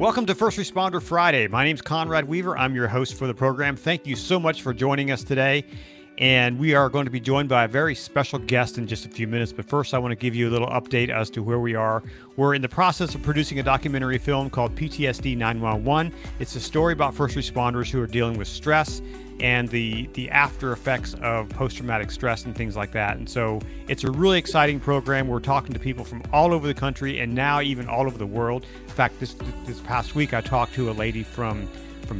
Welcome to First Responder Friday. My name's Conrad Weaver. I'm your host for the program. Thank you so much for joining us today. And we are going to be joined by a very special guest in just a few minutes. But first, I want to give you a little update as to where we are. We're in the process of producing a documentary film called PTSD 911. It's a story about first responders who are dealing with stress and the after effects of post-traumatic stress and things like that. And so it's a really exciting program. We're talking to people from all over the country and now even all over the world. In fact, this past week, I talked to a lady from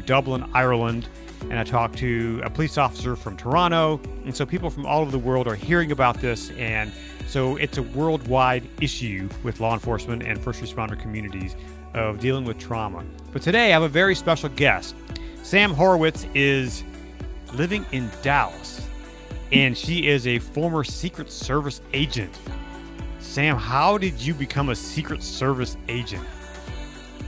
Dublin, Ireland, and I talked to a police officer from Toronto. And so people from all over the world are hearing about this. And so it's a worldwide issue with law enforcement and first responder communities of dealing with trauma. But today I have a very special guest. Sam Horwitz is living in Dallas, and she is a former Secret Service agent. Sam, how did you become a Secret Service agent?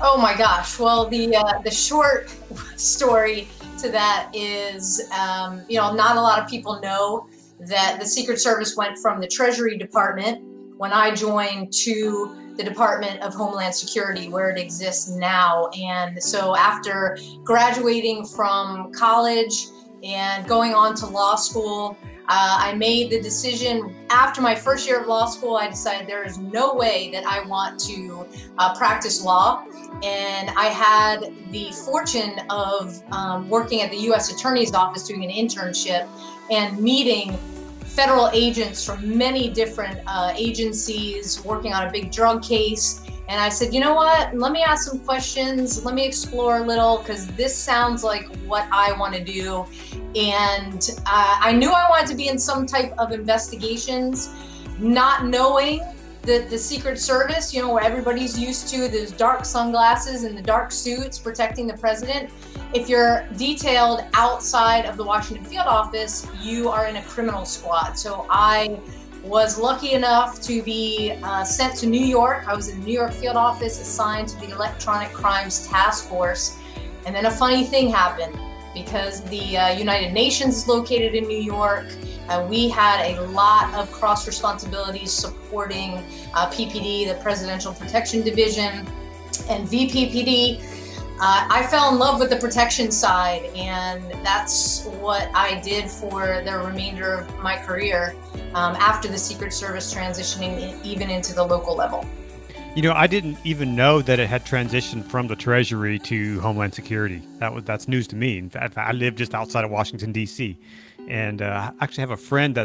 Oh my gosh. Well, the short story to that is, not a lot of people know that the Secret Service went from the Treasury Department when I joined to the Department of Homeland Security, where it exists now. And so after graduating from college and going on to law school, I made the decision after my first year of law school. I decided there is no way that I want to practice law. And I had the fortune of working at the U.S. Attorney's Office doing an internship and meeting federal agents from many different agencies working on a big drug case. And I said, you know what, let me ask some questions. Let me explore a little, because this sounds like what I want to do. And I knew I wanted to be in some type of investigations, not knowing that the Secret Service, where everybody's used to those dark sunglasses and the dark suits protecting the president. If you're detailed outside of the Washington field office, you are in a criminal squad. So I was lucky enough to be sent to New York. I was in the New York field office, assigned to the Electronic Crimes Task Force. And then a funny thing happened, because the United Nations is located in New York. We had a lot of cross responsibilities supporting PPD, the Presidential Protection Division, and VPPD. I fell in love with the protection side, and that's what I did for the remainder of my career after the Secret Service, transitioning even into the local level. I didn't even know that it had transitioned from the Treasury to Homeland Security. That's news to me. In fact, I live just outside of Washington, D.C., and I actually have a friend I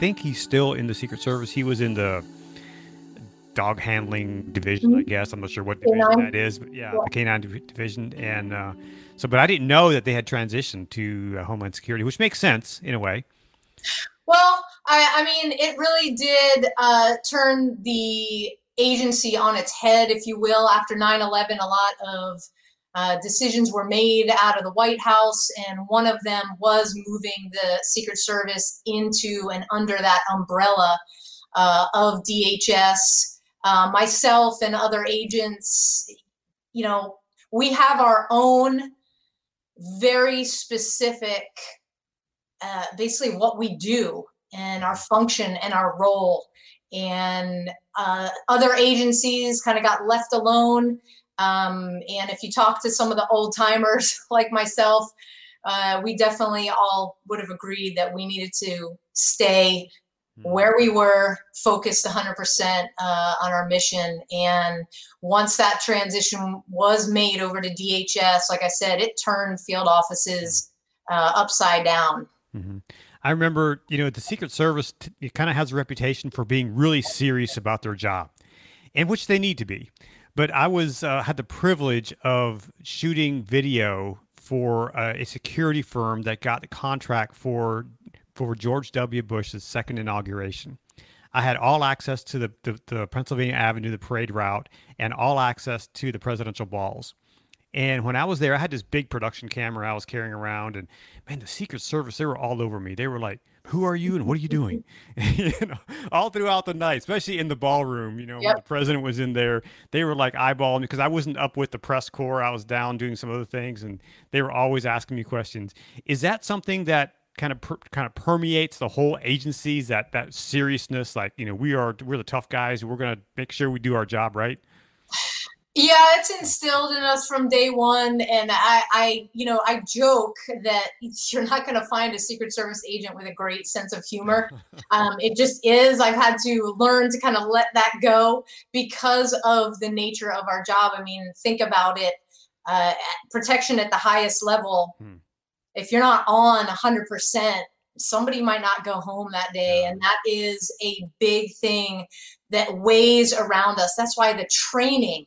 think he's still in the Secret Service. He was in the dog handling division, I guess. I'm not sure what division that is, but yeah, the canine division. And but I didn't know that they had transitioned to Homeland Security, which makes sense in a way. Well, I mean, it really did turn the agency on its head, if you will. After 9/11, a lot of decisions were made out of the White House, and one of them was moving the Secret Service into and under that umbrella of DHS. Myself and other agents, we have our own very specific, basically what we do and our function and our role. And other agencies kind of got left alone. And if you talk to some of the old timers like myself, we definitely all would have agreed that we needed to stay where we were, focused 100% on our mission. And once that transition was made over to DHS, like I said, it turned field offices upside down. Mm-hmm. I remember, the Secret Service, it kind of has a reputation for being really serious about their job, and which they need to be. But I was had the privilege of shooting video for a security firm that got the contract for George W. Bush's second inauguration. I had all access to the Pennsylvania Avenue, the parade route, and all access to the presidential balls. And when I was there, I had this big production camera I was carrying around, and man, the Secret Service, they were all over me. They were like, who are you and what are you doing? All throughout the night, especially in the ballroom, When the president was in there, they were like eyeballing me, because I wasn't up with the press corps. I was down doing some other things, and they were always asking me questions. Is that something that kind of permeates the whole agencies, that seriousness, like, we're the tough guys. We're going to make sure we do our job right? Yeah, it's instilled in us from day one. And I joke that you're not going to find a Secret Service agent with a great sense of humor. It just is. I've had to learn to kind of let that go because of the nature of our job. I mean, think about it. Protection at the highest level. If you're not on 100%, somebody might not go home that day. And that is a big thing that weighs around us. That's why the training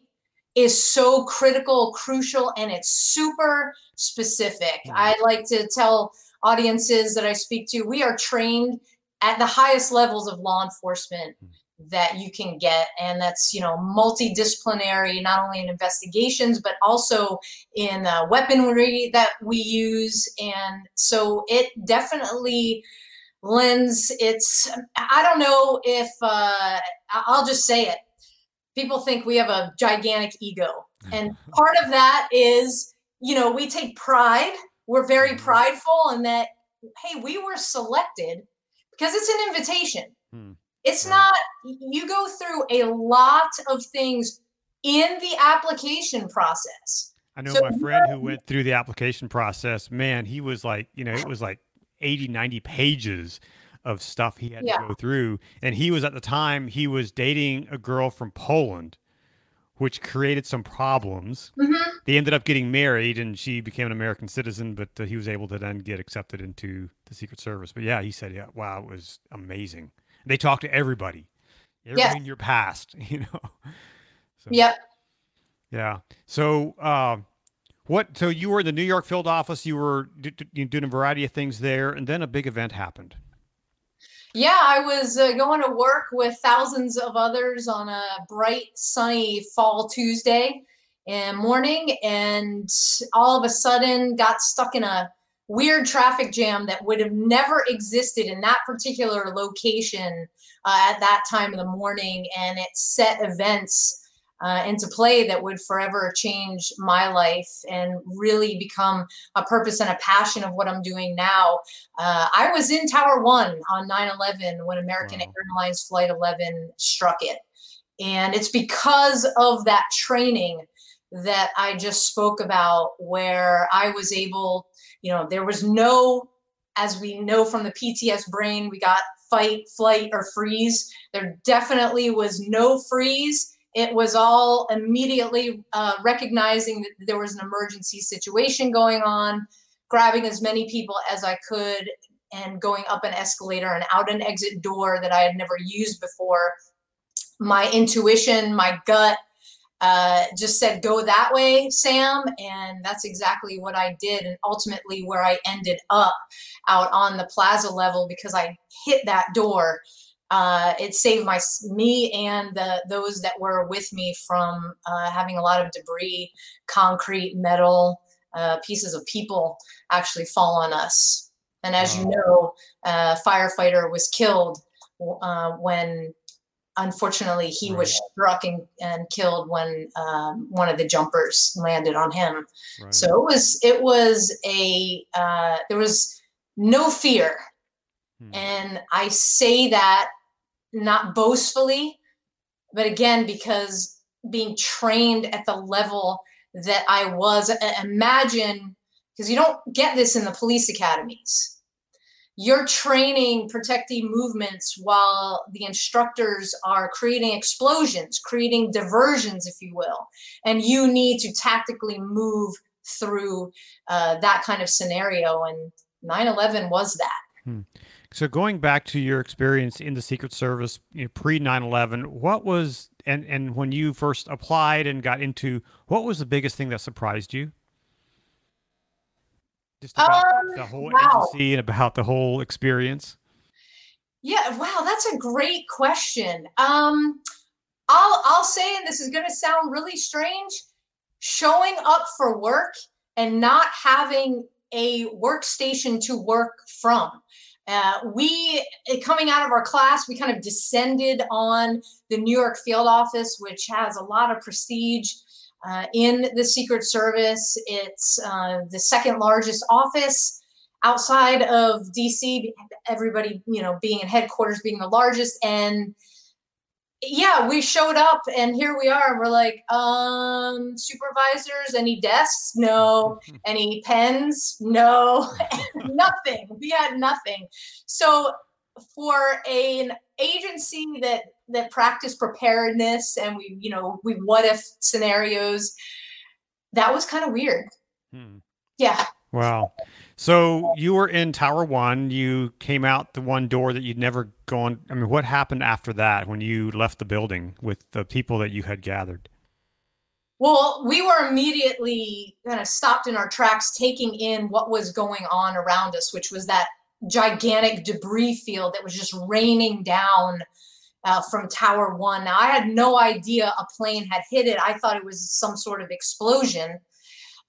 is so critical, crucial, and it's super specific. I like to tell audiences that I speak to, we are trained at the highest levels of law enforcement that you can get. And that's, multidisciplinary, not only in investigations, but also in weaponry that we use. And so it definitely lends its, I don't know if, I'll just say it. People think we have a gigantic ego. And part of that is, we take pride. We're very prideful in that, hey, we were selected because it's an invitation. It's not, you go through a lot of things in the application process. I know my friend who went through the application process, man, he was like, it was like 80, 90 pages of stuff he had to go through. And he was, at the time, he was dating a girl from Poland, which created some problems. They ended up getting married and she became an American citizen, but he was able to then get accepted into the Secret Service. But yeah, he said, yeah, wow, it was amazing. They talk to everybody in your past, So, yeah. So, so you were in the New York field office, you were doing a variety of things there, and then a big event happened. Yeah, I was going to work with thousands of others on a bright, sunny fall Tuesday morning, and all of a sudden got stuck in a weird traffic jam that would have never existed in that particular location at that time of the morning. And it set events into play that would forever change my life and really become a purpose and a passion of what I'm doing now. I was in Tower One on 9/11 when American Airlines Flight 11 struck it. And it's because of that training that I just spoke about, where I was able, there was no, as we know from the PTS brain, we got fight, flight, or freeze. There definitely was no freeze. It was all immediately recognizing that there was an emergency situation going on, grabbing as many people as I could and going up an escalator and out an exit door that I had never used before. My intuition, my gut, just said, go that way, Sam. And that's exactly what I did. And ultimately where I ended up out on the plaza level, because I hit that door. It saved me and those that were with me from having a lot of debris, concrete, metal, pieces of people actually fall on us. And as you know, a firefighter was killed when unfortunately, he was struck and killed when one of the jumpers landed on him. So it was there was no fear. And I say that not boastfully, but again, because being trained at the level that I was, imagine, because you don't get this in the police academies. You're training protective movements while the instructors are creating explosions, creating diversions, if you will. And you need to tactically move through that kind of scenario. And 9/11 was that. So going back to your experience in the Secret Service, pre-9/11, what was, and when you first applied and got into, what was the biggest thing that surprised you? Just about the whole agency and about the whole experience? Yeah, wow, that's a great question. I'll say, and this is going to sound really strange, showing up for work and not having a workstation to work from. We, coming out of our class, we kind of descended on the New York field office, which has a lot of prestige. In the Secret Service, it's the second largest office outside of DC, everybody, being in headquarters, being the largest. And yeah, we showed up and here we are. And we're like, supervisors, any desks? No. Any pens? No. Nothing. We had nothing. So for an agency that practiced preparedness and we what if scenarios, that was kind of weird. Hmm. Yeah. Wow. So you were in Tower One, you came out the one door that you'd never gone. I mean, what happened after that when you left the building with the people that you had gathered? Well, we were immediately kind of stopped in our tracks, taking in what was going on around us, which was that gigantic debris field that was just raining down from Tower One. Now, I had no idea a plane had hit it. I thought it was some sort of explosion.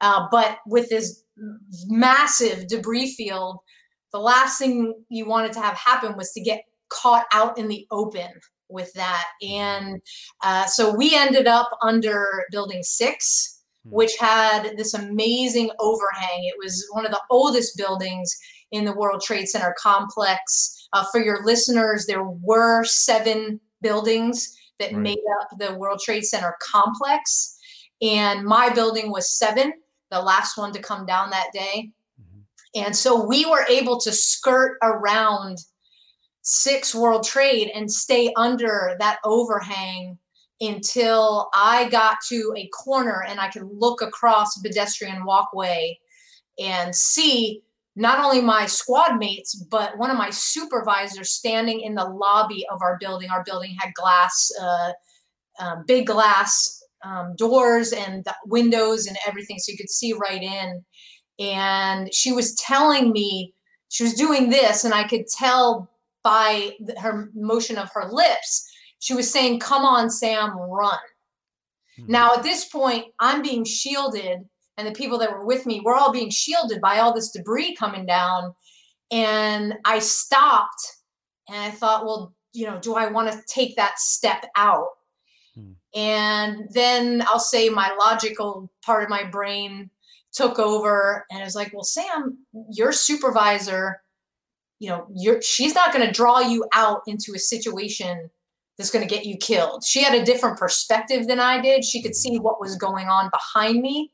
But with this massive debris field, the last thing you wanted to have happen was to get caught out in the open with that. And so we ended up under Building Six, which had this amazing overhang. It was one of the oldest buildings in the World Trade Center complex. For your listeners, there were 7 buildings that made up the World Trade Center complex. And my building was 7. The last one to come down that day. Mm-hmm. And so we were able to skirt around 6 World Trade and stay under that overhang until I got to a corner and I could look across pedestrian walkway and see not only my squad mates, but one of my supervisors standing in the lobby of our building. Our building had glass, big glass doors and windows and everything, so you could see right in. And she was telling me she was doing this, and I could tell by her motion of her lips, she was saying, "Come on, Sam, run." Mm-hmm. Now, at this point, I'm being shielded, and the people that were with me, we're all being shielded by all this debris coming down. And I stopped and I thought, well, do I want to take that step out? And then I'll say my logical part of my brain took over and it was like, well, Sam, your supervisor, she's not going to draw you out into a situation that's going to get you killed. She had a different perspective than I did. She could see what was going on behind me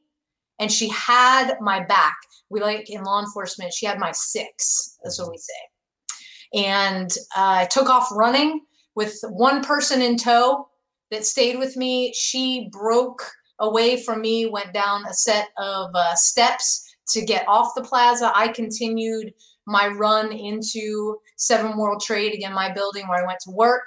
and she had my back. We like in law enforcement, she had my six. That's what we say. And I took off running with one person in tow that stayed with me. She broke away from me, went down a set of steps to get off the plaza. I continued my run into 7 World Trade, again, my building where I went to work.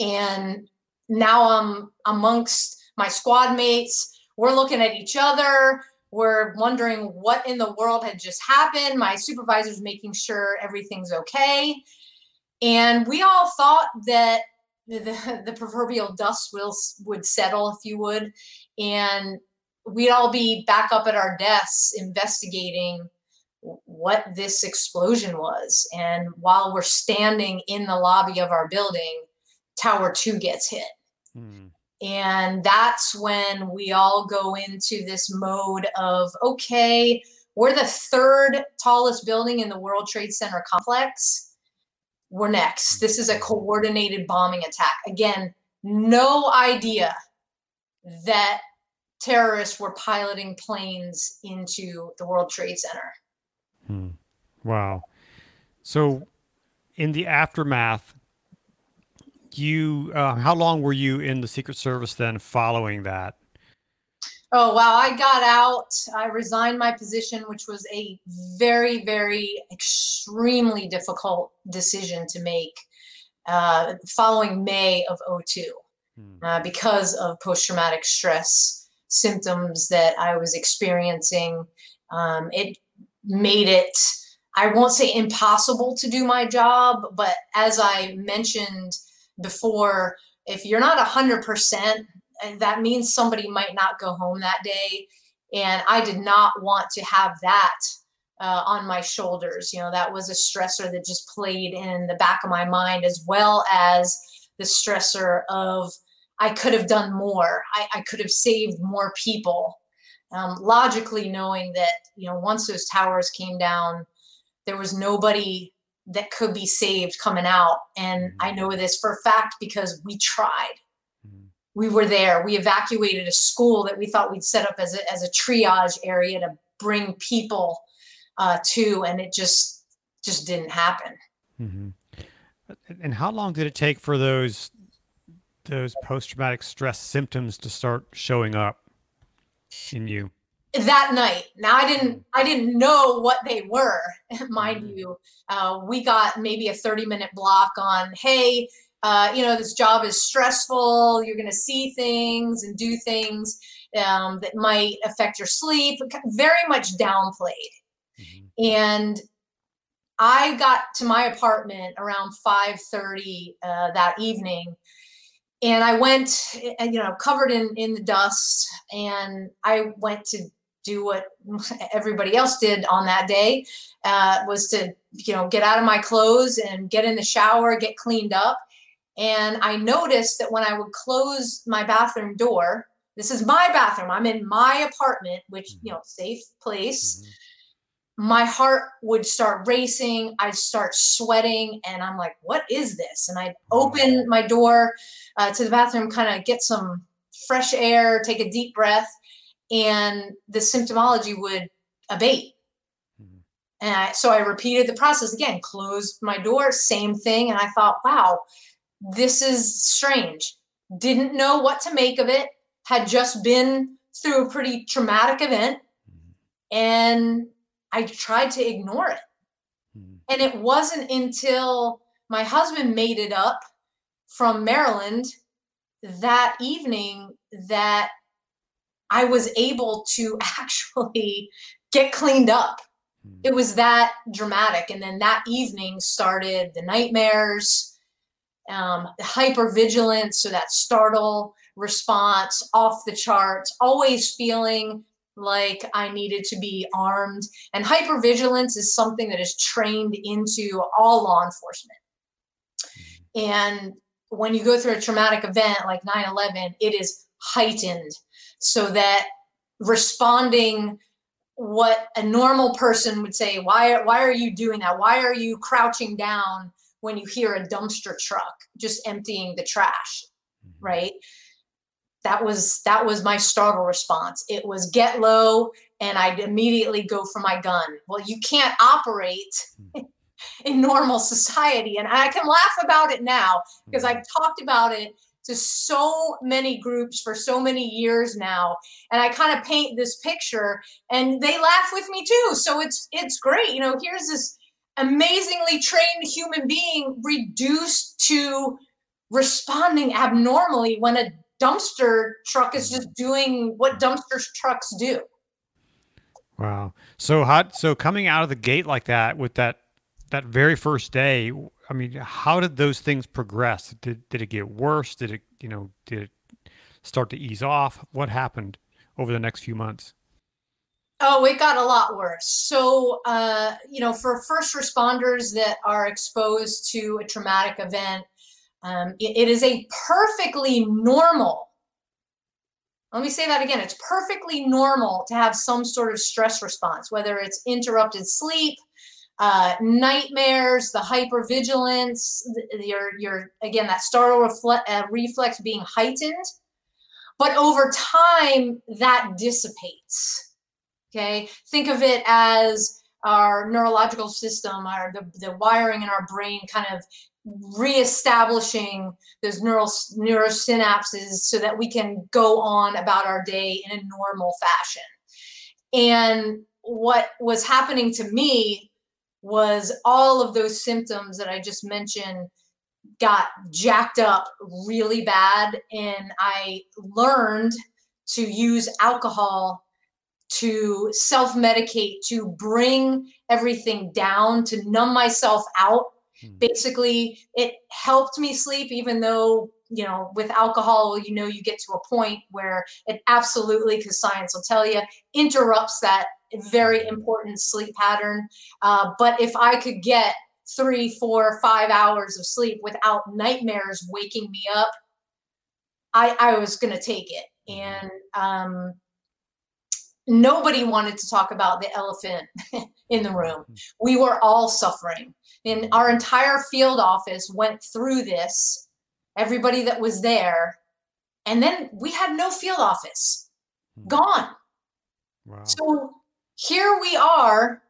And now I'm amongst my squad mates. We're looking at each other. We're wondering what in the world had just happened. My supervisor's making sure everything's okay. And we all thought that the proverbial dust would settle, if you would, and we'd all be back up at our desks investigating what this explosion was. And while we're standing in the lobby of our building, Tower Two gets hit. Mm. And that's when we all go into this mode of, okay, we're the 3rd tallest building in the World Trade Center complex. We're next. This is a coordinated bombing attack. Again, no idea that terrorists were piloting planes into the World Trade Center. Hmm. Wow. So in the aftermath, you, how long were you in the Secret Service then following that? Oh, wow. I got out. I resigned my position, which was a very, very extremely difficult decision to make following May of 2002 because of post-traumatic stress symptoms that I was experiencing. It made it, I won't say impossible to do my job, but as I mentioned before, if you're not 100%, and that means somebody might not go home that day. And I did not want to have that on my shoulders. That was a stressor that just played in the back of my mind, as well as the stressor of I could have done more. I could have saved more people. Logically knowing that, once those towers came down, there was nobody that could be saved coming out. And I know this for a fact because we tried. We were there. We evacuated a school that we thought we'd set up as a triage area to bring people to, and it just didn't happen. Mm-hmm. And how long did it take for those post-traumatic stress symptoms to start showing up in you? That night. Now I didn't know what they were, mind you. We got maybe a 30-minute block on, hey, this job is stressful. You're going to see things and do things that might affect your sleep. Very much downplayed. Mm-hmm. And I got to my apartment around 5:30 that evening, and I went, covered in the dust, and I went to do what everybody else did on that day, was to, get out of my clothes and get in the shower, get cleaned up. And I noticed that when I would close my bathroom door, this is my bathroom, I'm in my apartment, which, safe place. Mm-hmm. My heart would start racing. I'd start sweating, and I'm like, what is this? And I'd open my door to the bathroom, kind of get some fresh air, take a deep breath, and the symptomology would abate. Mm-hmm. And so I repeated the process again, closed my door, same thing. And I thought, wow, this is strange. Didn't know what to make of it. Had just been through a pretty traumatic event. Mm-hmm. And I tried to ignore it. And it wasn't until my husband made it up from Maryland that evening that I was able to actually get cleaned up. It was that dramatic. And then that evening started the nightmares, the hypervigilance, so that startle response off the charts, always feeling like I needed to be armed. And hypervigilance is something that is trained into all law enforcement. And when you go through a traumatic event like 9/11, it is heightened, so that responding what a normal person would say, why are you doing that? Why are you crouching down when you hear a dumpster truck just emptying the trash, right? That was my startle response. It was get low, and I'd immediately go for my gun. Well, you can't operate in normal society. And I can laugh about it now because I've talked about it to so many groups for so many years now. And I kind of paint this picture, and they laugh with me too. So it's great. Here's this amazingly trained human being reduced to responding abnormally when a dumpster truck is just doing what dumpster trucks do. Wow. So hot. So coming out of the gate like that, with that very first day, I mean, how did those things progress? Did it get worse? Did it, did it start to ease off? What happened over the next few months? Oh, it got a lot worse. So, for first responders that are exposed to a traumatic event, it is a perfectly normal, let me say that again, it's perfectly normal to have some sort of stress response, whether it's interrupted sleep, nightmares, the hypervigilance, your again, that startle reflex being heightened. But over time, that dissipates, okay? Think of it as our neurological system, the wiring in our brain kind of reestablishing those neurosynapses so that we can go on about our day in a normal fashion. And what was happening to me was all of those symptoms that I just mentioned got jacked up really bad. And I learned to use alcohol to self-medicate, to bring everything down, to numb myself out. Basically, it helped me sleep, even though, with alcohol, you get to a point where it absolutely, because science will tell you, interrupts that very important sleep pattern. But if I could get 3, 4, 5 hours of sleep without nightmares waking me up, I was going to take it. And nobody wanted to talk about the elephant in the room. We were all suffering. And our entire field office went through this, everybody that was there. And then we had no field office, gone. Wow. So here we are,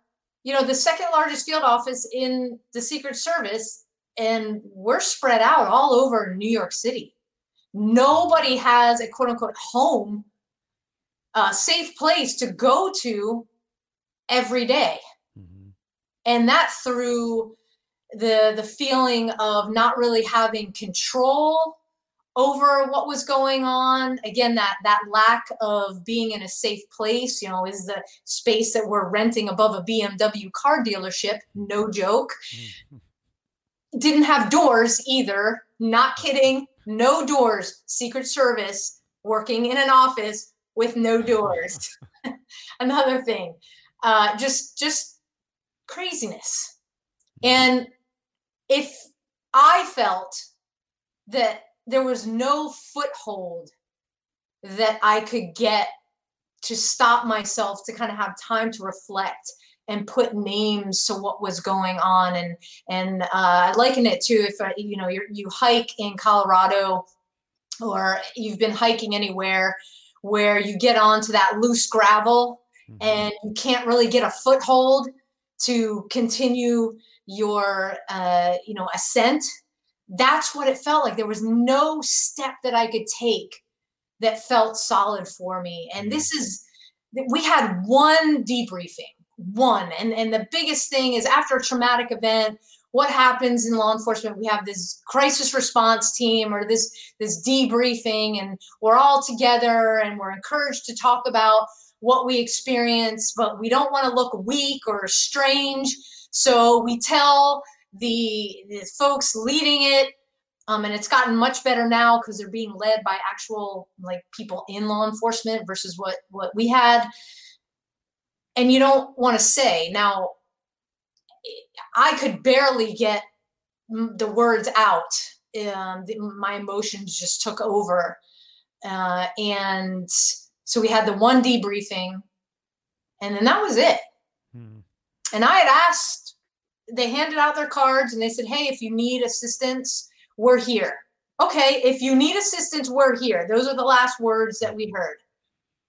you know, the second largest field office in the Secret Service, and we're spread out all over New York City. Nobody has a quote unquote home, safe place to go to every day. Mm-hmm. And that through the feeling of not really having control over what was going on. Again, that lack of being in a safe place, you know, is the space that we're renting above a BMW car dealership, no joke. Mm-hmm. Didn't have doors either, not kidding, no doors. Secret Service working in an office with no doors. Another thing, just craziness. And if I felt that there was no foothold that I could get to stop myself to kind of have time to reflect and put names to what was going on. And I liken it to if, you know, you hike in Colorado or you've been hiking anywhere where you get onto that loose gravel and you can't really get a foothold to continue your, you know, ascent. That's what it felt like. There was no step that I could take that felt solid for me. And this is, we had one debriefing, one. And the biggest thing is after a traumatic event, what happens in law enforcement? We have this crisis response team or this debriefing, and we're all together and we're encouraged to talk about what we experience, but we don't want to look weak or strange. So we tell the folks leading it, and it's gotten much better now because they're being led by actual like people in law enforcement versus what we had. And you don't want to say, now I could barely get the words out. My emotions just took over. And so we had the one debriefing, and then that was it. Mm-hmm. And I had asked, they handed out their cards and they said, hey, if you need assistance, we're here. Okay, if you need assistance, we're here. Those are the last words that we heard.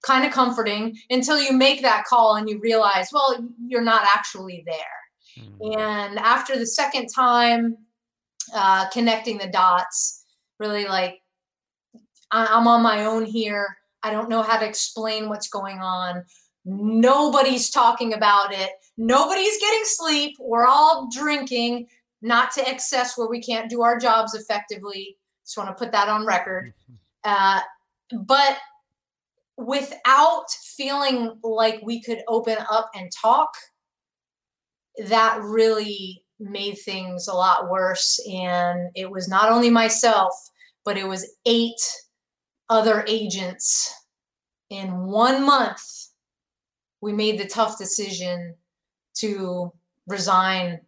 Kind of comforting until you make that call and you realize, well, you're not actually there. And after the second time, connecting the dots, really like, I'm on my own here. I don't know how to explain what's going on. Nobody's talking about it. Nobody's getting sleep. We're all drinking, not to excess where we can't do our jobs effectively. Just want to put that on record. But without feeling like we could open up and talk, that really made things a lot worse. And it was not only myself, but it was 8 other agents. In 1 month, we made the tough decision to resign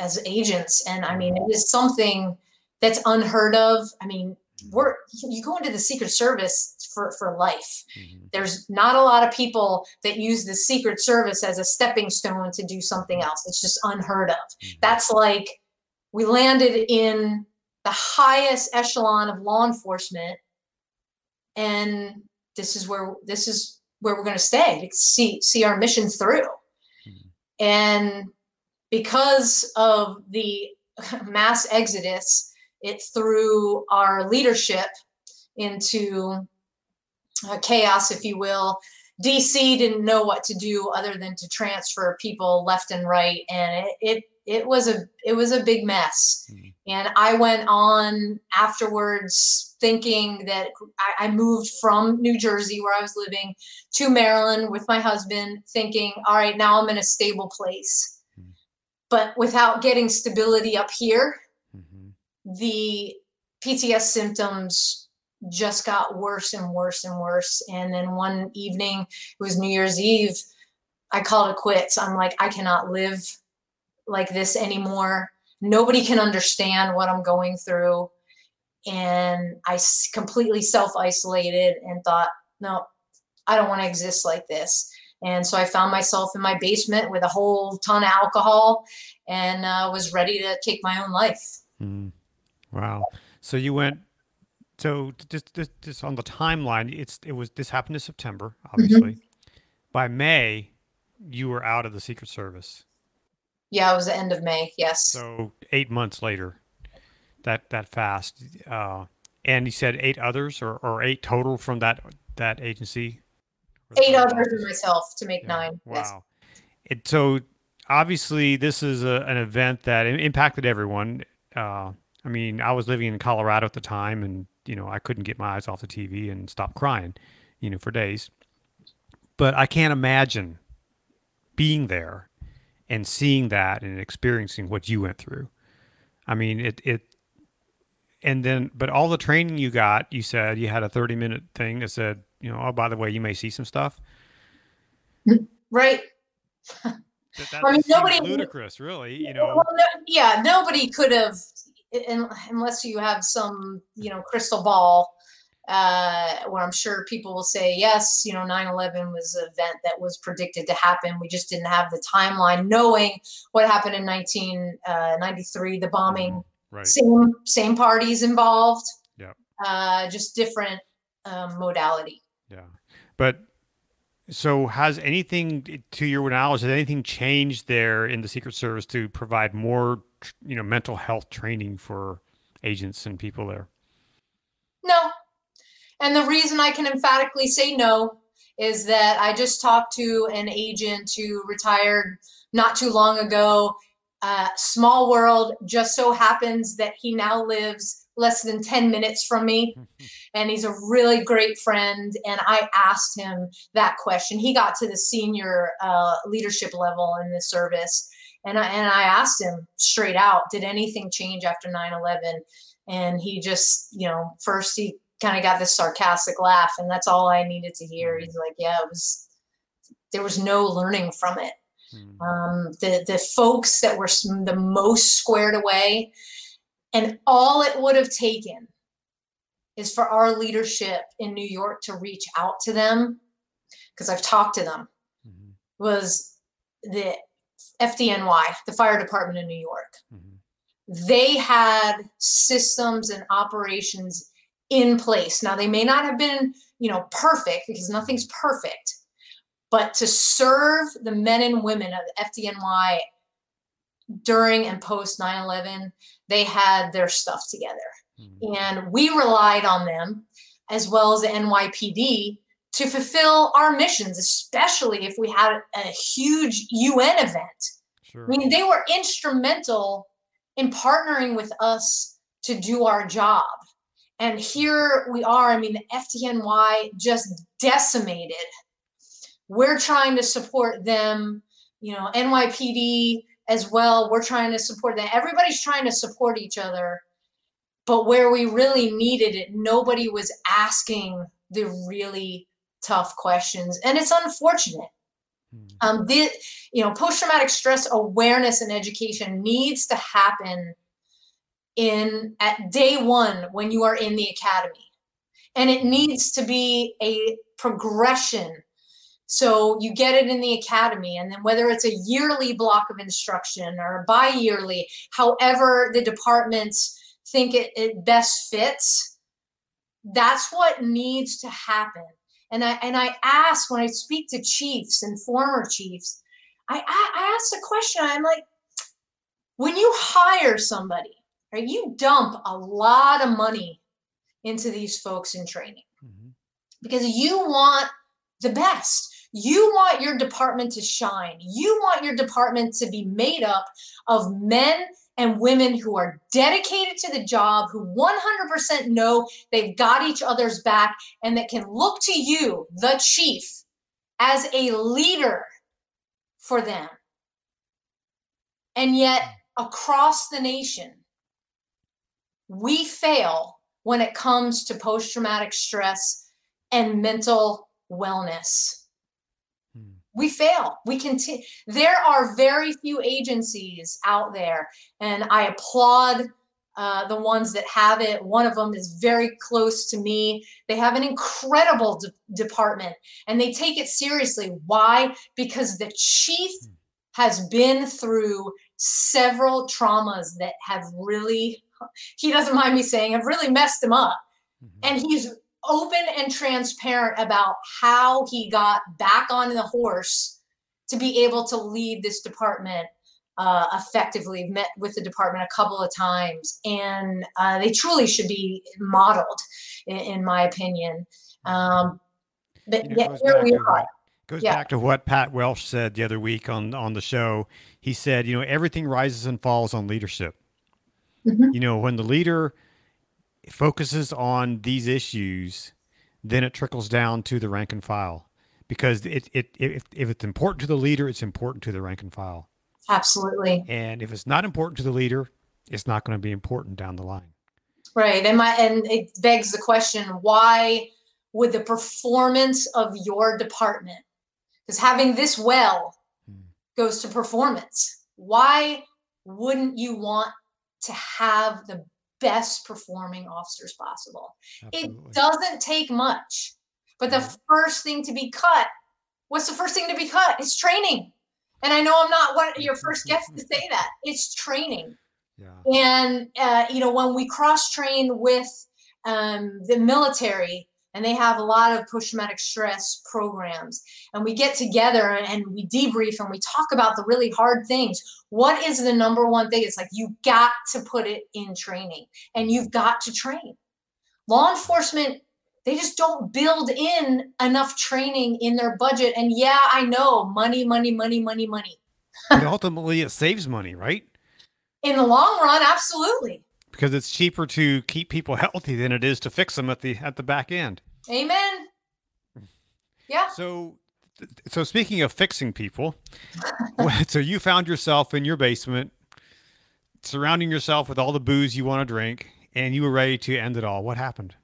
as agents. And I mean, it is something that's unheard of. I mean, you go into the Secret Service for life. Mm-hmm. There's not a lot of people that use the Secret Service as a stepping stone to do something else. It's just unheard of. Mm-hmm. That's like, we landed in the highest echelon of law enforcement, and this is where we're going to stay to see our mission through. Mm-hmm. And because of the mass exodus, it threw our leadership into chaos, if you will. DC didn't know what to do other than to transfer people left and right, and it was a big mess. Mm-hmm. And I went on afterwards thinking that I moved from New Jersey, where I was living, to Maryland with my husband, thinking, all right, now I'm in a stable place. Mm-hmm. But without getting stability up here, the PTS symptoms just got worse and worse and worse. And then one evening, it was New Year's Eve, I called it quits. I'm like, I cannot live like this anymore. Nobody can understand what I'm going through. And I completely self-isolated and thought, no, I don't want to exist like this. And so I found myself in my basement with a whole ton of alcohol and was ready to take my own life. Mm. Wow. So you went, so just on the timeline, this happened in September, obviously. Mm-hmm. By May, you were out of the Secret Service. Yeah, it was the end of May. Yes. So 8 months later, that fast. And you said 8 others or 8 total from that agency? 8 others for myself to make 9. Wow. Yes. So obviously this is an event that impacted everyone. I mean, I was living in Colorado at the time and, you know, I couldn't get my eyes off the TV and stop crying, you know, for days. But I can't imagine being there and seeing that and experiencing what you went through. I mean, but all the training you got, you said you had a 30-minute thing that said, you know, oh, by the way, you may see some stuff. Right. That I mean, nobody ludicrous, really, you know. Well, nobody could have, unless you have some, you know, crystal ball, where I'm sure people will say, yes, you know, 9/11 was an event that was predicted to happen. We just didn't have the timeline, knowing what happened in 1993, the bombing. Mm-hmm. Right. Same parties involved. Yeah. Just different modality. Yeah. But so has anything, to your knowledge, has anything changed there in the Secret Service to provide more, you know, mental health training for agents and people there? No. And the reason I can emphatically say no is that I just talked to an agent who retired not too long ago. Small world, just so happens that he now lives less than 10 minutes from me. And he's a really great friend. And I asked him that question. He got to the senior leadership level in the service. And I asked him straight out, did anything change after 9/11? And he just, you know, first he kind of got this sarcastic laugh. And that's all I needed to hear. He's like, yeah, there was no learning from it. The folks that were the most squared away, and all it would have taken is for our leadership in New York to reach out to them, because I've talked to them, mm-hmm. was the FDNY, the Fire Department of New York. Mm-hmm. They had systems and operations in place. Now, they may not have been, you know, perfect, because nothing's perfect. But to serve the men and women of the FDNY during and post 9/11, they had their stuff together. Mm-hmm. And we relied on them, as well as the NYPD, to fulfill our missions, especially if we had a huge UN event. Sure. I mean, they were instrumental in partnering with us to do our job. And here we are. I mean, the FDNY just decimated. We're trying to support them, you know, NYPD as well. We're trying to support them. Everybody's trying to support each other. But where we really needed it, nobody was asking the really tough questions. And it's unfortunate. Mm-hmm. You know, post-traumatic stress awareness and education needs to happen at day one when you are in the academy. And it needs to be a progression. So you get it in the academy, and then whether it's a yearly block of instruction or bi-yearly, however the departments think it best fits, that's what needs to happen. And I ask, when I speak to chiefs and former chiefs, I ask the question, I'm like, when you hire somebody, right, you dump a lot of money into these folks in training, mm-hmm. because you want the best. You want your department to shine. You want your department to be made up of men and women who are dedicated to the job, who 100% know they've got each other's back, and that can look to you, the chief, as a leader for them. And yet, across the nation, we fail when it comes to post-traumatic stress and mental wellness. We fail. We continue. There are very few agencies out there, and I applaud the ones that have it. One of them is very close to me. They have an incredible department and they take it seriously. Why? Because the chief has been through several traumas that have really, he doesn't mind me saying, have really messed him up. Mm-hmm. And he's open and transparent about how he got back on the horse to be able to lead this department effectively. I've met with the department a couple of times, and they truly should be modeled, in my opinion. But yeah, here we are. Goes back to what Pat Welsh said the other week on the show. He said, you know, everything rises and falls on leadership. Mm-hmm. You know, when the leader focuses on these issues, then it trickles down to the rank and file, because if it's important to the leader, it's important to the rank and file. Absolutely. And if it's not important to the leader, it's not going to be important down the line. Right. And it begs the question, why would the performance of your department, because having this well goes to performance. Why wouldn't you want to have the best performing officers possible? Absolutely. It doesn't take much, but the first thing to be cut, what's the first thing to be cut? It's training. And I know I'm not one of your first guests to say that. It's training. Yeah. And, you know, when we cross-train with the military, and they have a lot of post-traumatic stress programs, and we get together and we debrief and we talk about the really hard things. What is the number one thing? It's like, you got to put it in training, and you've got to train. Law enforcement, they just don't build in enough training in their budget. And yeah, I know, money. But ultimately it saves money, right? In the long run, absolutely. Because it's cheaper to keep people healthy than it is to fix them at the back end. Amen. Yeah. So speaking of fixing people, so you found yourself in your basement, surrounding yourself with all the booze you want to drink, and you were ready to end it all. What happened?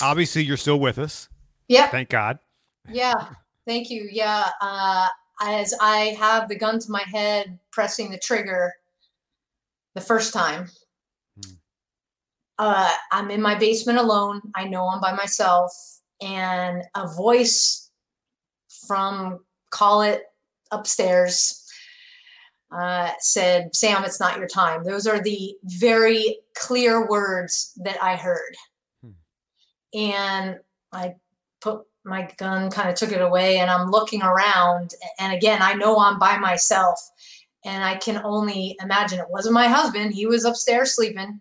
Obviously, you're still with us. Yeah. Thank God. Yeah. Thank you. Yeah. As I have the gun to my head, pressing the trigger the first time, I'm in my basement alone. I know I'm by myself, and a voice from, call it upstairs, said, "Sam, it's not your time." Those are the very clear words that I heard. And I put my gun, kind of took it away, and I'm looking around. And again, I know I'm by myself, and I can only imagine it wasn't my husband. He was upstairs sleeping.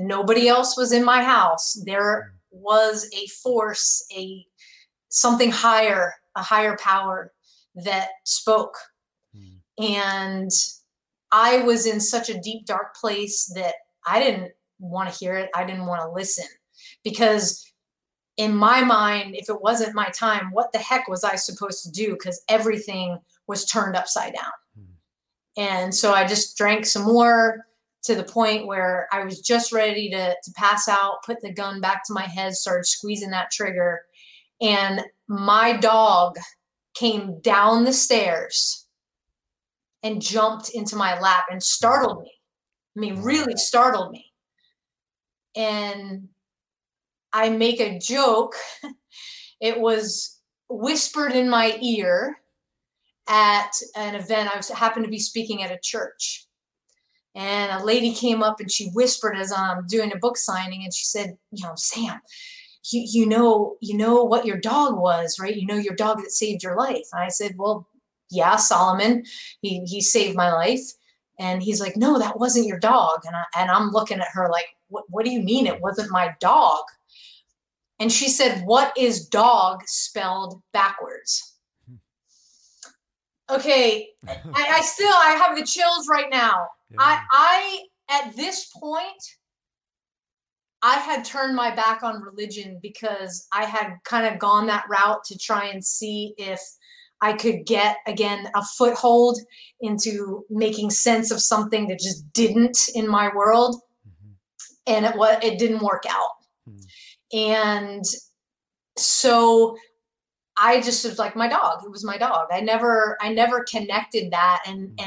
Nobody else was in my house. There was a force, something higher, a higher power that spoke. And I was in such a deep, dark place that I didn't want to hear it. I didn't want to listen, because in my mind, if it wasn't my time, what the heck was I supposed to do? Because everything was turned upside down. And so I just drank some more, to the point where I was just ready to pass out, put the gun back to my head, started squeezing that trigger. And my dog came down the stairs and jumped into my lap and startled me. I mean, really startled me. And I make a joke. It was whispered in my ear at an event. I happened to be speaking at a church. And a lady came up and she whispered as I'm doing a book signing, and she said, "You know, Sam, you know what your dog was, right? You know your dog that saved your life." And I said, "Well, yeah, Solomon, he saved my life." And he's like, "No, that wasn't your dog." And I'm looking at her like, what do you mean it wasn't my dog? And she said, "What is dog spelled backwards?" Okay, I have the chills right now. Yeah. I at this point, I had turned my back on religion, because I had kind of gone that route to try and see if I could get, again, a foothold into making sense of something that just didn't in my world. Mm-hmm. And it didn't work out. Mm-hmm. And so I just was like, my dog, it was my dog. I never connected that. And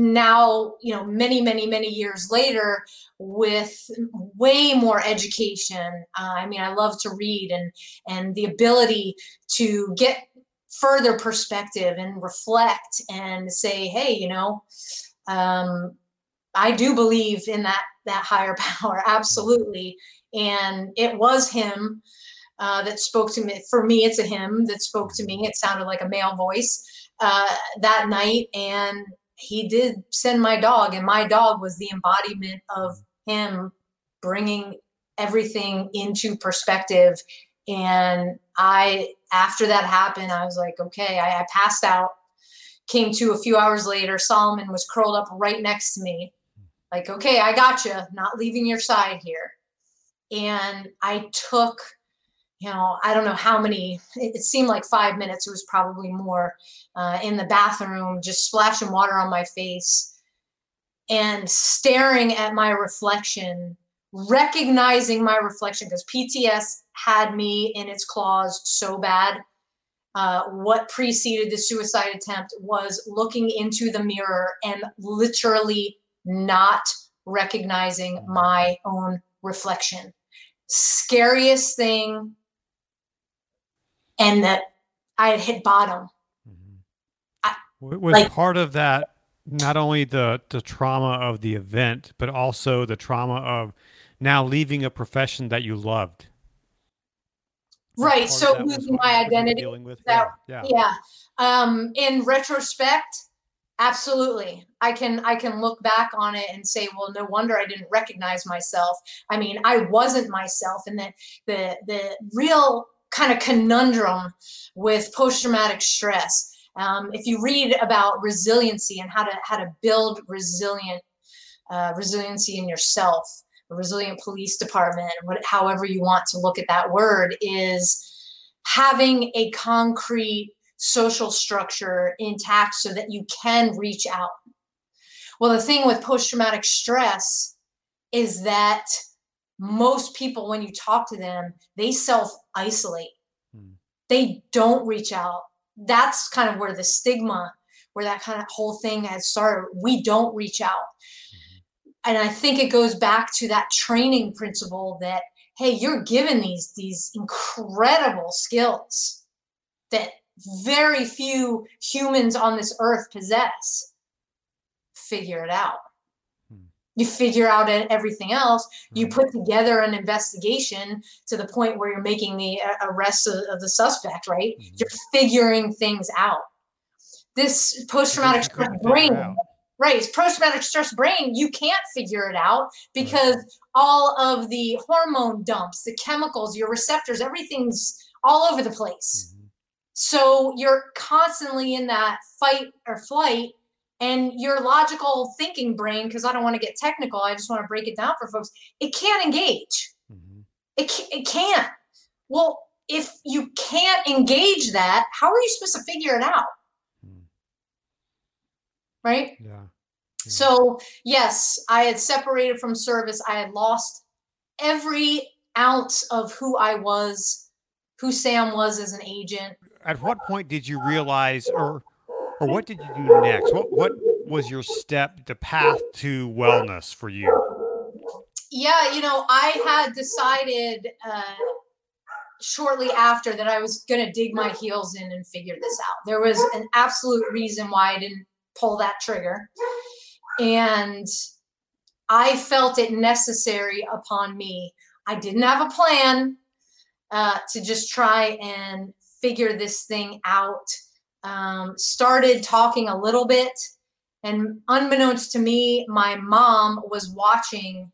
now, you know, many years later, with way more education. I mean, I love to read, and the ability to get further perspective and reflect and say, hey, you know, I do believe in that higher power, absolutely. And it was him that spoke to me. For me, it's a him that spoke to me. It sounded like a male voice that night. And he did send my dog, and my dog was the embodiment of him bringing everything into perspective. And I, after that happened, I was like, okay, I passed out, came to a few hours later, Solomon was curled up right next to me. Like, okay, I gotcha, not leaving your side here. And I took, you know, I don't know how many, it seemed like 5 minutes, it was probably more, in the bathroom, just splashing water on my face and staring at my reflection, recognizing my reflection, because PTS had me in its claws so bad. What preceded the suicide attempt was looking into the mirror and literally not recognizing my own reflection. Scariest thing. And that I had hit bottom. Mm-hmm. It was like, part of that, not only the trauma of the event, but also the trauma of now leaving a profession that you loved. Right. So losing my identity. Yeah. In retrospect, absolutely. I can look back on it and say, well, no wonder I didn't recognize myself. I mean, I wasn't myself. And the real kind of conundrum with post-traumatic stress. If you read about resiliency and how to build resiliency in yourself, a resilient police department, however you want to look at that word, is having a concrete social structure intact so that you can reach out. Well, the thing with post-traumatic stress is that most people, when you talk to them, they self-isolate. Hmm. They don't reach out. That's kind of where the stigma, where that kind of whole thing has started. We don't reach out. And I think it goes back to that training principle that, hey, you're given these incredible skills that very few humans on this earth possess. Figure it out. You figure out everything else. You put together an investigation to the point where you're making the arrest of the suspect, right? Mm-hmm. You're figuring things out. This post-traumatic stress brain, right? It's post-traumatic stress brain. You can't figure it out because all of the hormone dumps, the chemicals, your receptors, everything's all over the place. Mm-hmm. So you're constantly in that fight or flight. And your logical thinking brain, because I don't want to get technical, I just want to break it down for folks, it can't engage. Mm-hmm. It can't. Well, if you can't engage that, how are you supposed to figure it out? Mm. Right? Yeah. So, yes, I had separated from service. I had lost every ounce of who I was, who Sam was as an agent. At what point did you realize or what did you do next? What was your step, the path to wellness for you? Yeah, you know, I had decided shortly after that I was going to dig my heels in and figure this out. There was an absolute reason why I didn't pull that trigger. And I felt it necessary upon me. I didn't have a plan to just try and figure this thing out. Started talking a little bit, and unbeknownst to me, my mom was watching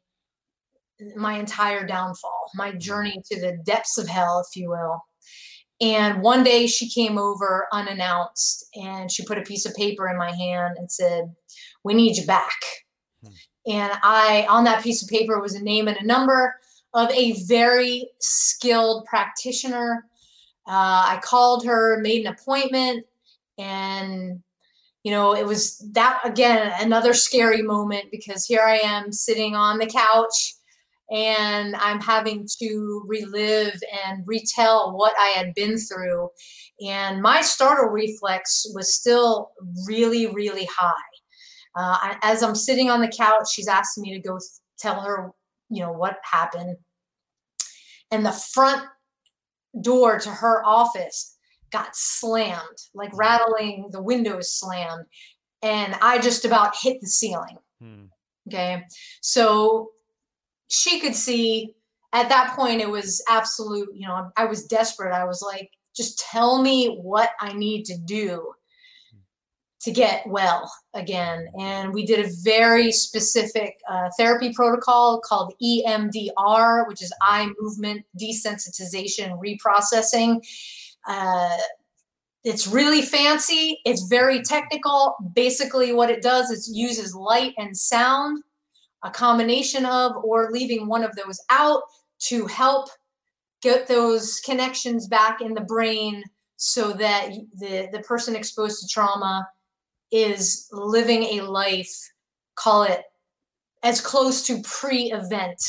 my entire downfall, my journey to the depths of hell, if you will. And one day she came over unannounced, and she put a piece of paper in my hand and said, "We need you back." And on that piece of paper was a name and a number of a very skilled practitioner. I called her, made an appointment. And, you know, it was that, again, another scary moment, because here I am sitting on the couch and I'm having to relive and retell what I had been through. And my startle reflex was still really, really high. As I'm sitting on the couch, she's asking me to go tell her, you know, what happened. And the front door to her office got slammed, like rattling, the windows slammed. And I just about hit the ceiling. Hmm. Okay. So she could see at that point, it was absolute, you know, I was desperate. I was like, just tell me what I need to do to get well again. And we did a very specific therapy protocol called EMDR, which is eye movement desensitization reprocessing. It's really fancy. It's very technical. Basically what it does is uses light and sound, a combination of, or leaving one of those out, to help get those connections back in the brain so that the person exposed to trauma is living a life, call it, as close to pre-event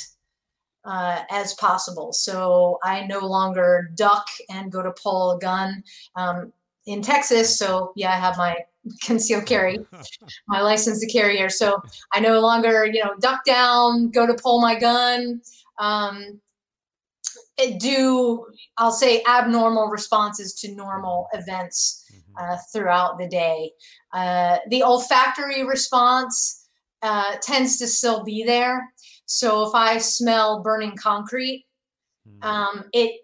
as possible. So I no longer duck and go to pull a gun in Texas. So yeah, I have my concealed carry, my license to carry here. So I no longer, you know, duck down, go to pull my gun, I'll say abnormal responses to normal events throughout the day. The olfactory response tends to still be there. So if I smell burning concrete, it's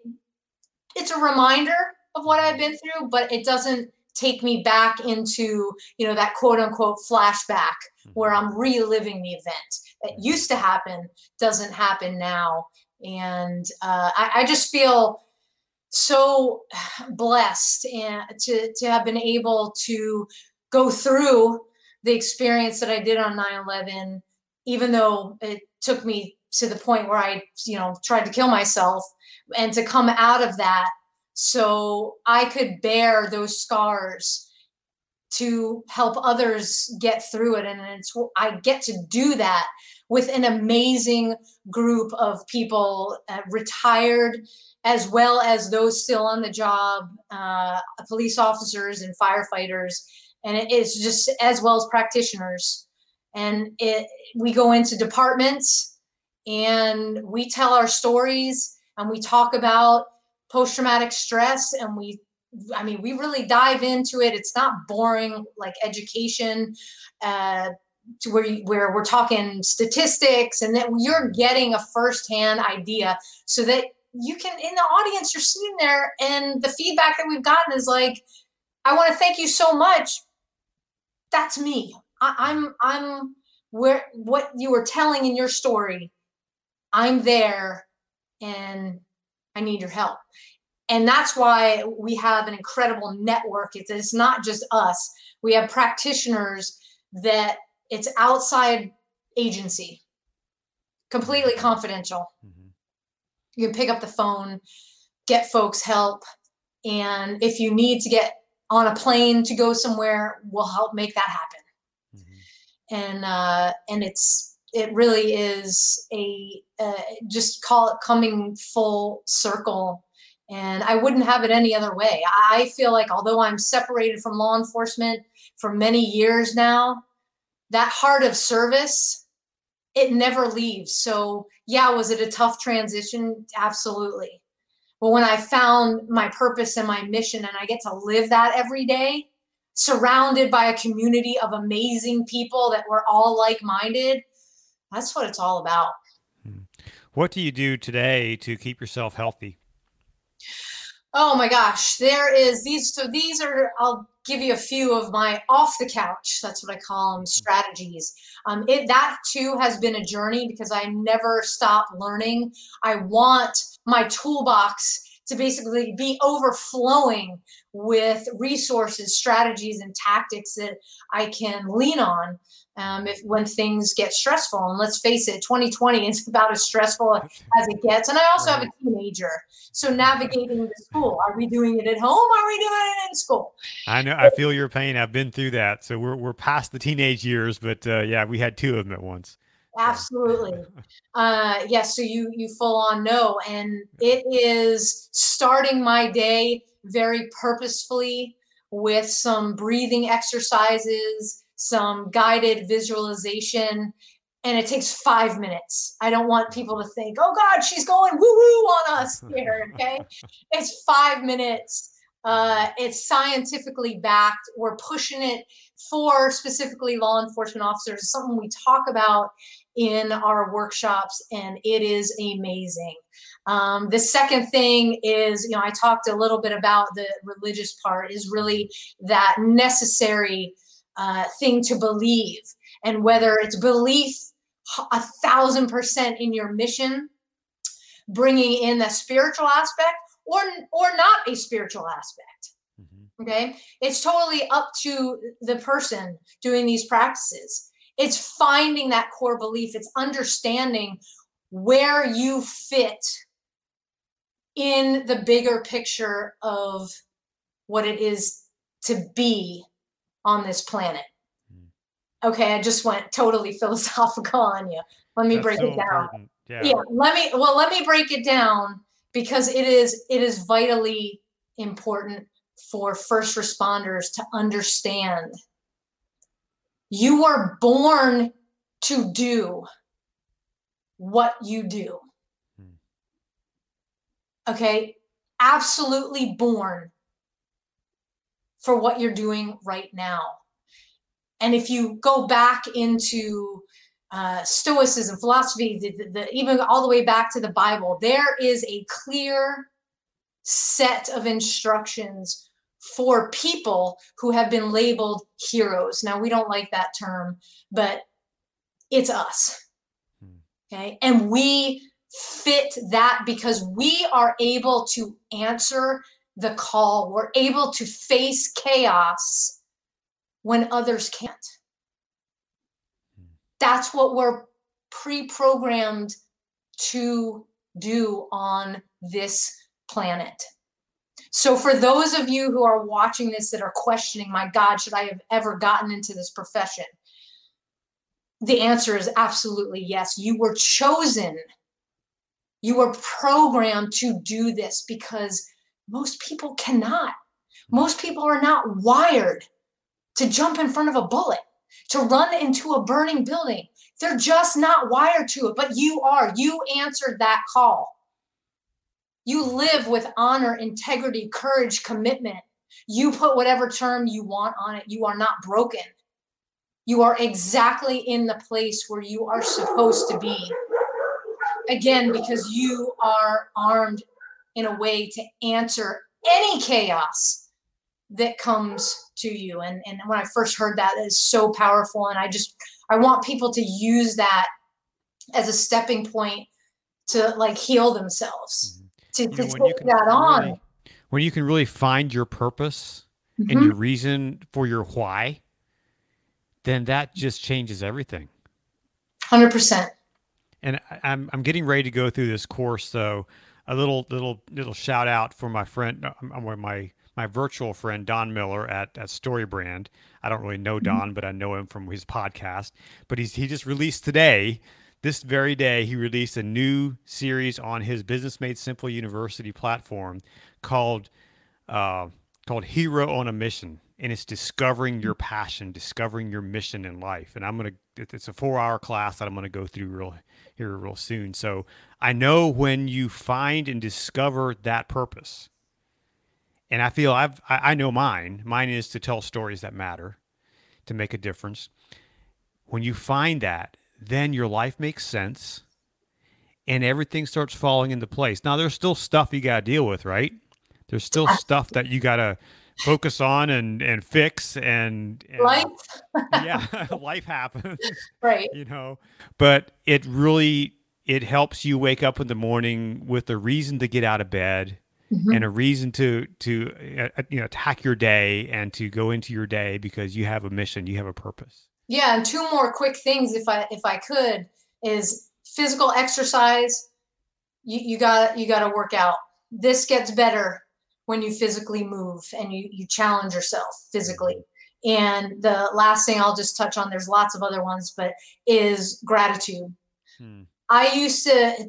a reminder of what I've been through, but it doesn't take me back into, you know, that quote unquote flashback where I'm reliving the event that used to happen, doesn't happen now. And I just feel so blessed and to have been able to go through the experience that I did on 9/11, even though it took me to the point where I, you know, tried to kill myself, and to come out of that so I could bear those scars to help others get through it. And I get to do that with an amazing group of people, retired as well as those still on the job, police officers and firefighters, and it's just as well as practitioners. And we go into departments and we tell our stories and we talk about post-traumatic stress, and we really dive into it. It's not boring like education, where we're talking statistics, and that you're getting a firsthand idea so that you can, in the audience, you're sitting there, and the feedback that we've gotten is like, I want to thank you so much. That's me. I'm where what you were telling in your story. I'm there and I need your help. And that's why we have an incredible network. It's not just us. We have practitioners that it's outside agency, completely confidential. Mm-hmm. You can pick up the phone, get folks help. And if you need to get on a plane to go somewhere, we'll help make that happen. Mm-hmm. And it really is just call it coming full circle. And I wouldn't have it any other way. I feel like, although I'm separated from law enforcement for many years now, that heart of service, it never leaves. So yeah, was it a tough transition? Absolutely. But when I found my purpose and my mission, and I get to live that every day, surrounded by a community of amazing people that were all like-minded, that's what it's all about. What do you do today to keep yourself healthy? Oh my gosh, there is these. So these are, I'll give you a few of my off the couch, that's what I call them, strategies. That too has been a journey because I never stop learning. I want my toolbox to basically be overflowing with resources, strategies, and tactics that I can lean on when things get stressful. And let's face it, 2020 is about as stressful as it gets. And I also have a teenager. So navigating the school, are we doing it at home? Are we doing it in school? I know. I feel your pain. I've been through that. So we're past the teenage years, but yeah, we had two of them at once. Absolutely. Yes. Yeah, so you full on know, and it is starting my day very purposefully with some breathing exercises, some guided visualization, and it takes 5 minutes. I don't want people to think, oh God, she's going woo-woo on us here, okay? It's 5 minutes. It's scientifically backed. We're pushing it for specifically law enforcement officers. It's something we talk about in our workshops, and it is amazing. The second thing is, I talked a little bit about the religious part, is really that necessary thing to believe. And whether it's belief 1,000% in your mission, bringing in the spiritual aspect, or not a spiritual aspect, okay? It's totally up to the person doing these practices. It's finding that core belief. It's understanding where you fit in the bigger picture of what it is to be on this planet. Okay, I just went totally philosophical on you. Let me break it down. Let me break it down, because it is vitally important for first responders to understand. You were born to do what you do. Okay? Absolutely born for what you're doing right now. And if you go back into Stoicism, philosophy, even all the way back to the Bible, there is a clear set of instructions for people who have been labeled heroes. Now, we don't like that term, but it's us, okay? And we fit that because we are able to answer the call. We're able to face chaos when others can't. That's what we're pre-programmed to do on this planet. So for those of you who are watching this that are questioning, my God, should I have ever gotten into this profession? The answer is absolutely yes. You were chosen. You were programmed to do this because most people cannot. Most people are not wired to jump in front of a bullet, to run into a burning building. They're just not wired to it, but you are. You answered that call. You live with honor, integrity, courage, commitment. You put whatever term you want on it. You are not broken. You are exactly in the place where you are supposed to be. Again, because you are armed in a way to answer any chaos that comes to you. And when I first heard that, it is so powerful. And I want people to use that as a stepping point to heal themselves. To take that on. Really, when you can really find your purpose and your reason for your why, then that just changes everything. 100%. And I'm getting ready to go through this course, so a little shout out for my friend, my virtual friend, Don Miller at StoryBrand. I don't really know Don, but I know him from his podcast. But he just released today, this very day, he released a new series on his Business Made Simple University platform called Hero on a Mission. And it's discovering your passion, discovering your mission in life. And it's a 4-hour class that I'm going to go through real soon. So I know when you find and discover that purpose, and I feel I know mine. Mine is to tell stories that matter, to make a difference. When you find that, then your life makes sense and everything starts falling into place. Now, there's still stuff you got to deal with, right? There's still stuff that you got to focus on and fix and life. Yeah, life happens. Right. But it really, it helps you wake up in the morning with a reason to get out of bed. And a reason to attack your day and to go into your day because you have a mission, you have a purpose. Yeah, and two more quick things, if I could, is physical exercise. You gotta work out. This gets better when you physically move and you challenge yourself physically. And the last thing I'll just touch on, there's lots of other ones, but is gratitude.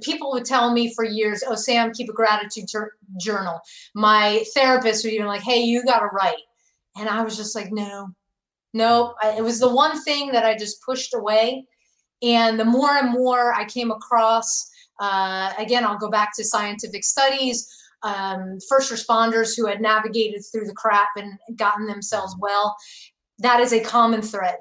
People would tell me for years, oh, Sam, keep a gratitude journal. My therapist would even hey, you got to write. And I was just like, no, No, it was the one thing that I just pushed away. And the more and more I came across, again, I'll go back to scientific studies, first responders who had navigated through the crap and gotten themselves well. That is a common thread.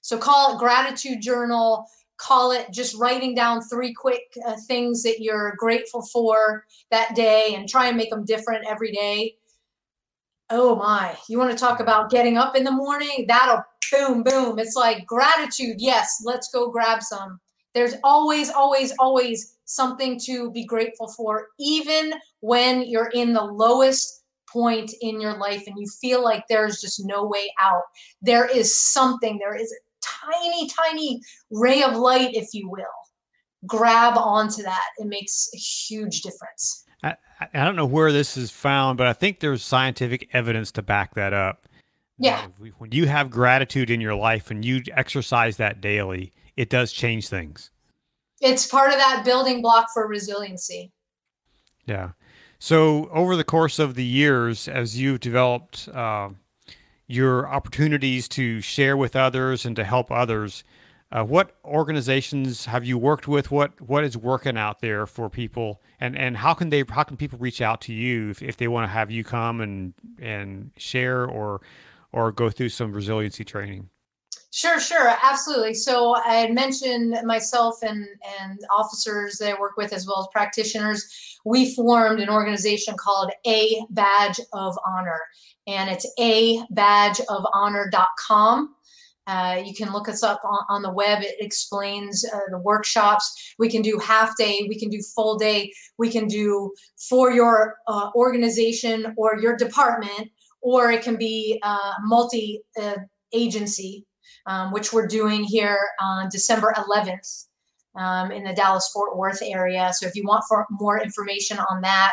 So call it gratitude journal, call it just writing down three quick things that you're grateful for that day and try and make them different every day. Oh my, you want to talk about getting up in the morning? That'll boom, boom. It's like gratitude. Yes, let's go grab some. There's always, always, always something to be grateful for, even when you're in the lowest point in your life and you feel like there's just no way out. There is something, there is a tiny, tiny ray of light, if you will. Grab onto that. It makes a huge difference. I don't know where this is found, but I think there's scientific evidence to back that up. Yeah. When you have gratitude in your life and you exercise that daily, it does change things. It's part of that building block for resiliency. Yeah. So over the course of the years, as you've developed your opportunities to share with others and to help others, what organizations have you worked with? What is working out there for people, and how can people reach out to you if they want to have you come and share or go through some resiliency training? Sure, absolutely. So I had mentioned myself and officers that I work with, as well as practitioners. We formed an organization called A Badge of Honor, and it's abadgeofhonor.com. You can look us up on the web. It explains the workshops. We can do half day. We can do full day. We can do for your organization or your department, or it can be multi-agency, which we're doing here on December 11th in the Dallas-Fort Worth area. So if you want more information on that,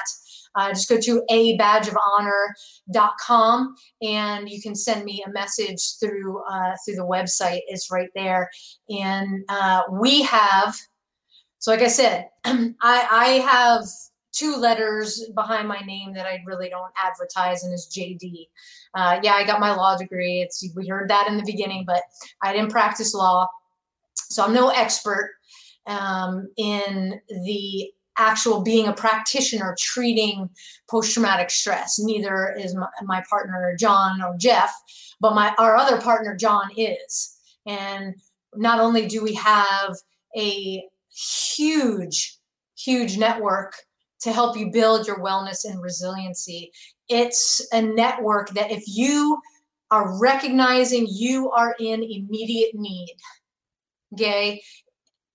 just go to abadgeofhonor.com and you can send me a message through the website. It's right there. And we have, so like I said, I have two letters behind my name that I really don't advertise, and is JD. Yeah, I got my law degree. We heard that in the beginning, but I didn't practice law. So I'm no expert in the actual being a practitioner treating post-traumatic stress. Neither is my partner John or Jeff, but our other partner John is. And not only do we have a huge, huge network to help you build your wellness and resiliency, it's a network that if you are recognizing you are in immediate need, okay,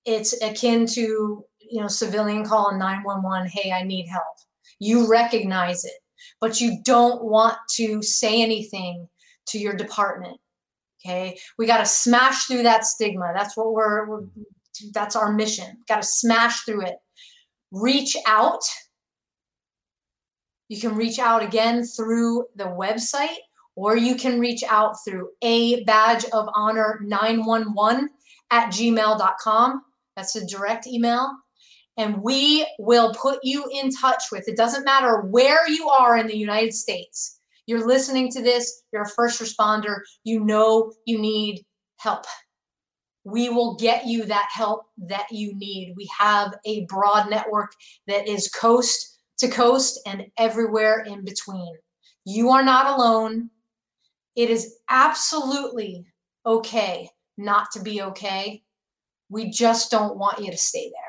it's akin to civilian calling 911, hey, I need help. You recognize it, but you don't want to say anything to your department. Okay. We got to smash through that stigma. That's what that's our mission. Got to smash through it. Reach out. You can reach out again through the website, or you can reach out through abadgeofhonor911@gmail.com. That's a direct email. And we will put you in touch with, it doesn't matter where you are in the United States, you're listening to this, you're a first responder, you know you need help. We will get you that help that you need. We have a broad network that is coast to coast and everywhere in between. You are not alone. It is absolutely okay not to be okay. We just don't want you to stay there.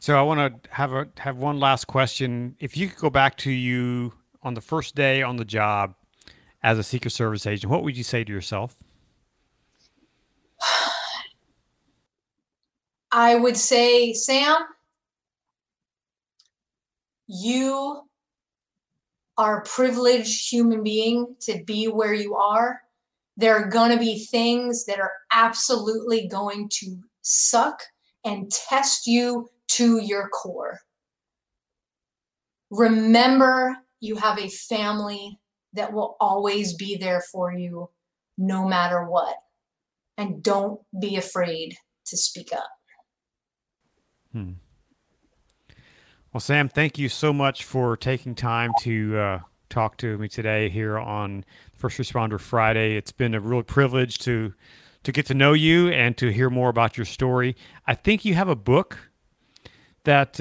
So I want to have one last question. If you could go back to you on the first day on the job as a Secret Service agent, what would you say to yourself? I would say, Sam, you are a privileged human being to be where you are. There are going to be things that are absolutely going to suck and test you to your core. Remember, you have a family that will always be there for you no matter what. And don't be afraid to speak up. Well, Sam, thank you so much for taking time to talk to me today here on First Responder Friday. It's been a real privilege to get to know you and to hear more about your story. I think you have a book that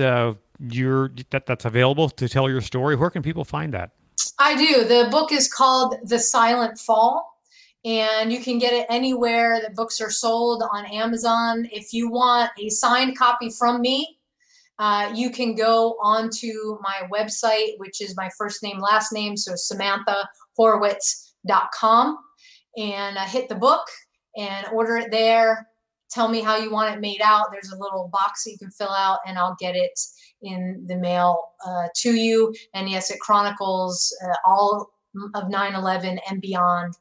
that's available to tell your story. Where can people find that? I do. The book is called The Silent Fall, and you can get it anywhere that books are sold, on Amazon. If you want a signed copy from me, you can go onto my website, which is my first name, last name. So SamanthaHorwitz.com, and hit the book and order it there. Tell me how you want it made out. There's a little box that you can fill out, and I'll get it in the mail to you. And yes, it chronicles all of 9/11 and beyond.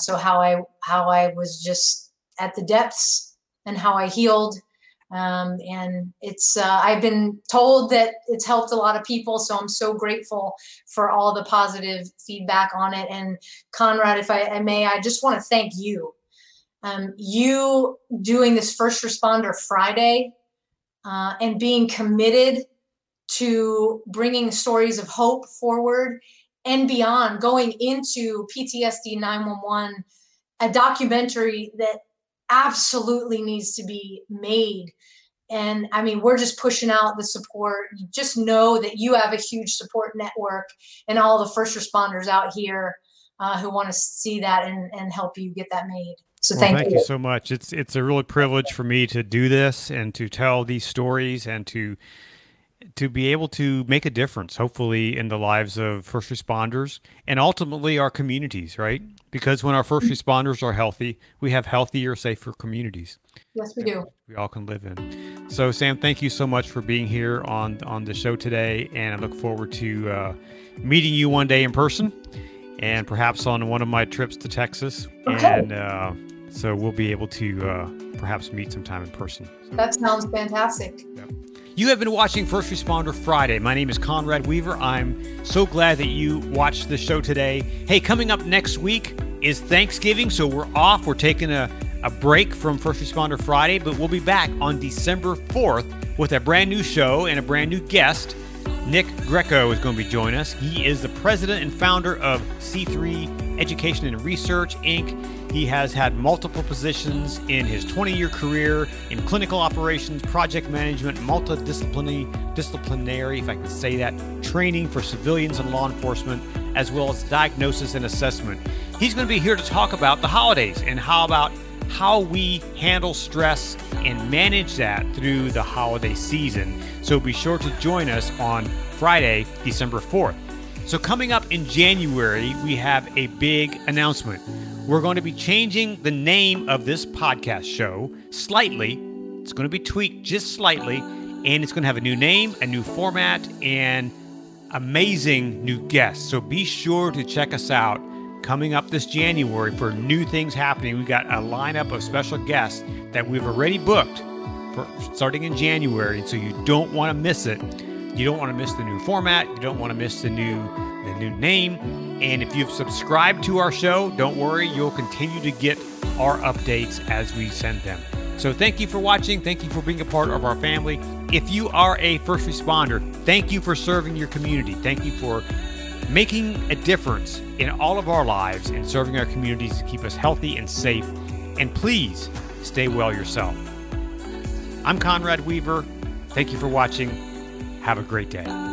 So how I was just at the depths and how I healed. And it's I've been told that it's helped a lot of people. So I'm so grateful for all the positive feedback on it. And Conrad, if I may, I just want to thank you. You doing this First Responder Friday and being committed to bringing stories of hope forward and beyond, going into PTSD 911, a documentary that absolutely needs to be made. And I mean, we're just pushing out the support. You just know that you have a huge support network and all the first responders out here who want to see that and help you get that made. So thank you so much. It's a real privilege for me to do this and to tell these stories and to be able to make a difference, hopefully, in the lives of first responders and ultimately our communities, right? Because when our first responders are healthy, we have healthier, safer communities. Yes, we do. We all can live in. So, Sam, thank you so much for being here on the show today. And I look forward to meeting you one day in person and perhaps on one of my trips to Texas. Okay. And so we'll be able to perhaps meet sometime in person. So, that sounds fantastic. Yeah. You have been watching First Responder Friday. My name is Conrad Weaver. I'm so glad that you watched the show today. Hey, coming up next week is Thanksgiving, so we're off. We're taking a break from First Responder Friday, but we'll be back on December 4th with a brand new show and a brand new guest. Nick Greco is going to be joining us. He is the president and founder of C3 Education and Research, Inc. He has had multiple positions in his 20-year career in clinical operations, project management, multidisciplinary, if I can say that, training for civilians and law enforcement, as well as diagnosis and assessment. He's going to be here to talk about the holidays and how we handle stress and manage that through the holiday season. So be sure to join us on Friday, December 4th. So coming up in January, we have a big announcement. We're going to be changing the name of this podcast show slightly. It's going to be tweaked just slightly, and it's going to have a new name, a new format, and amazing new guests. So be sure to check us out coming up this January for new things happening. We've got a lineup of special guests that we've already booked for starting in January, so you don't want to miss it. You don't want to miss the new format. You don't want to miss the new name. And if you've subscribed to our show, don't worry, you'll continue to get our updates as we send them. So thank you for watching. Thank you for being a part of our family. If you are a first responder, thank you for serving your community. Thank you for making a difference in all of our lives and serving our communities to keep us healthy and safe. And please stay well yourself. I'm Conrad Weaver. Thank you for watching. Have a great day.